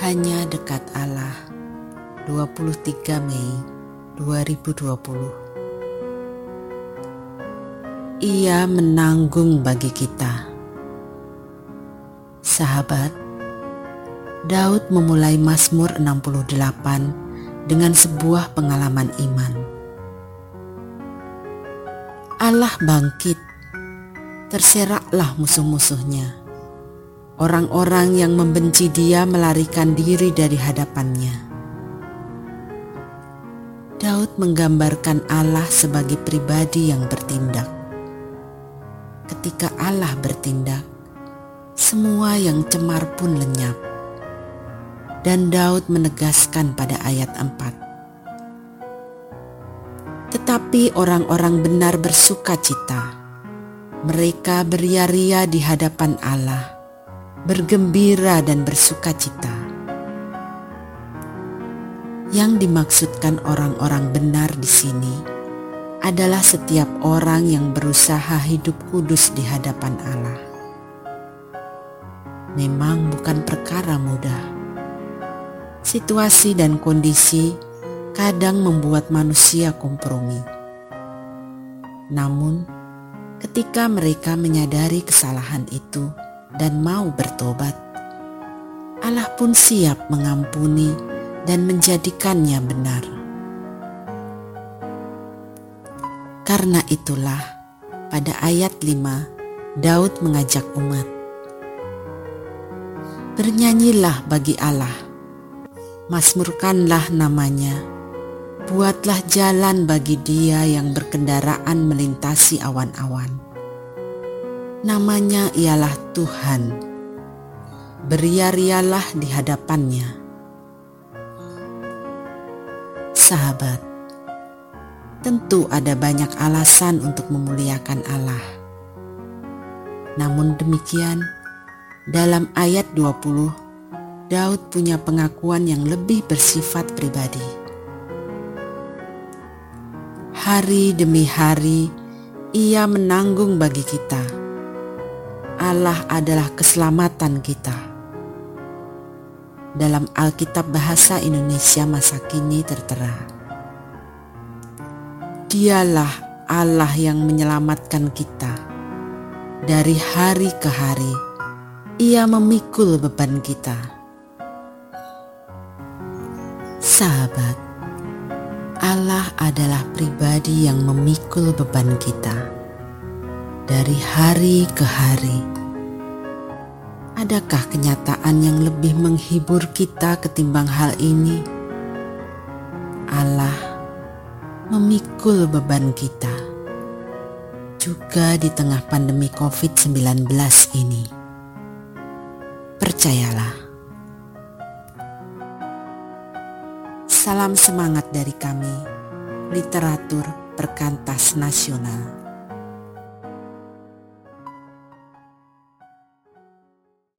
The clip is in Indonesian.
Hanya dekat Allah. 23 Mei 2020. Ia menanggung bagi kita. Sahabat, Daud memulai Mazmur 68 dengan sebuah pengalaman iman. Allah bangkit, terseraklah musuh-musuhnya. Orang-orang yang membenci dia melarikan diri dari hadapannya. Daud menggambarkan Allah sebagai pribadi yang bertindak. Ketika Allah bertindak, semua yang cemar pun lenyap. Dan Daud menegaskan pada ayat 4. Tetapi orang-orang benar bersuka cita. Mereka beria-ria di hadapan Allah, bergembira dan bersukacita. Yang dimaksudkan orang-orang benar di sini adalah setiap orang yang berusaha hidup kudus di hadapan Allah. Memang bukan perkara mudah. Situasi dan kondisi kadang membuat manusia kompromi. Namun, ketika mereka menyadari kesalahan itu dan mau bertobat, Allah pun siap mengampuni dan menjadikannya benar. Karena itulah, pada ayat 5, Daud mengajak umat, "Bernyanyilah bagi Allah, mazmurkanlah namanya, buatlah jalan bagi Dia yang berkendaraan melintasi awan-awan. Namanya ialah Tuhan, beria-rialah di hadapannya." Sahabat, tentu ada banyak alasan untuk memuliakan Allah. Namun demikian, dalam ayat 20, Daud punya pengakuan yang lebih bersifat pribadi. Hari demi hari, Ia menanggung bagi kita. Allah adalah keselamatan kita. Dalam Alkitab Bahasa Indonesia masa kini tertera, "Dialah Allah yang menyelamatkan kita. Dari hari ke hari, Ia memikul beban kita." Sahabat, Allah adalah pribadi yang memikul beban kita dari hari ke hari. Adakah kenyataan yang lebih menghibur kita ketimbang hal ini? Allah memikul beban kita juga di tengah pandemi COVID-19 ini. Percayalah. Salam semangat dari kami, Literatur Perkantas Nasional.